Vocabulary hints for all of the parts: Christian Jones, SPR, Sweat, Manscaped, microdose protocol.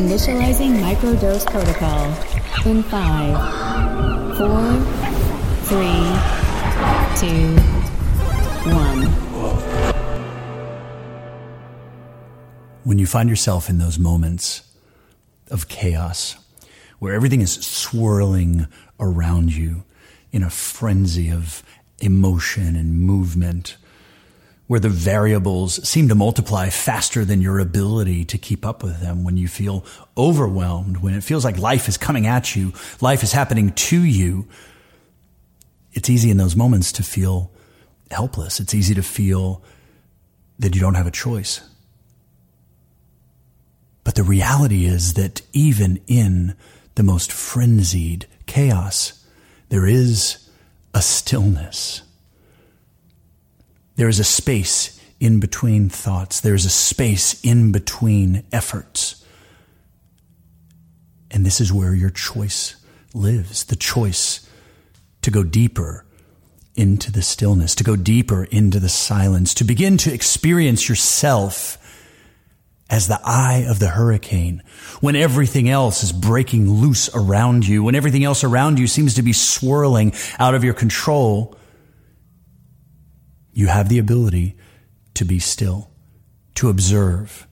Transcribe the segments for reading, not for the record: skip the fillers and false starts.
Initializing microdose protocol in 5, 4, 3, 2, 1. When you find yourself in those moments of chaos, where everything is swirling around you in a frenzy of emotion and movement, where the variables seem to multiply faster than your ability to keep up with them, when you feel overwhelmed, when it feels like life is coming at you, life is happening to you, it's easy in those moments to feel helpless. It's easy to feel that you don't have a choice. But the reality is that even in the most frenzied chaos, there is a stillness. There is a space in between thoughts. There is a space in between efforts. And this is where your choice lives, the choice to go deeper into the stillness, to go deeper into the silence, to begin to experience yourself as the eye of the hurricane, when everything else is breaking loose around you, when everything else around you seems to be swirling out of your control. You have the ability to be still, to observe,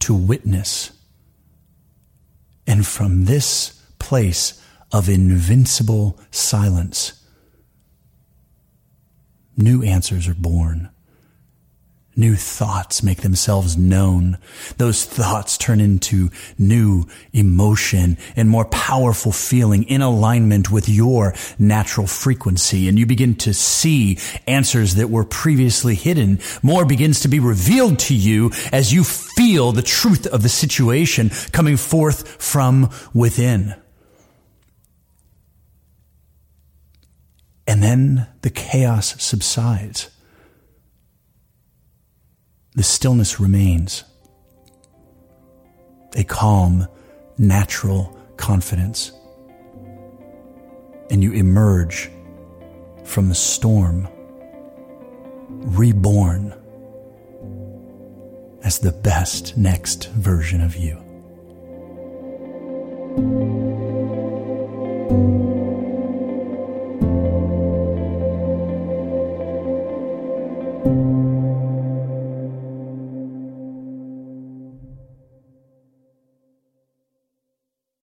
to witness. And from this place of invincible silence, new answers are born. New thoughts make themselves known. Those thoughts turn into new emotion and more powerful feeling in alignment with your natural frequency. And you begin to see answers that were previously hidden. More begins to be revealed to you as you feel the truth of the situation coming forth from within. And then the chaos subsides. The stillness remains, a calm, natural confidence, and you emerge from the storm, reborn as the best next version of you.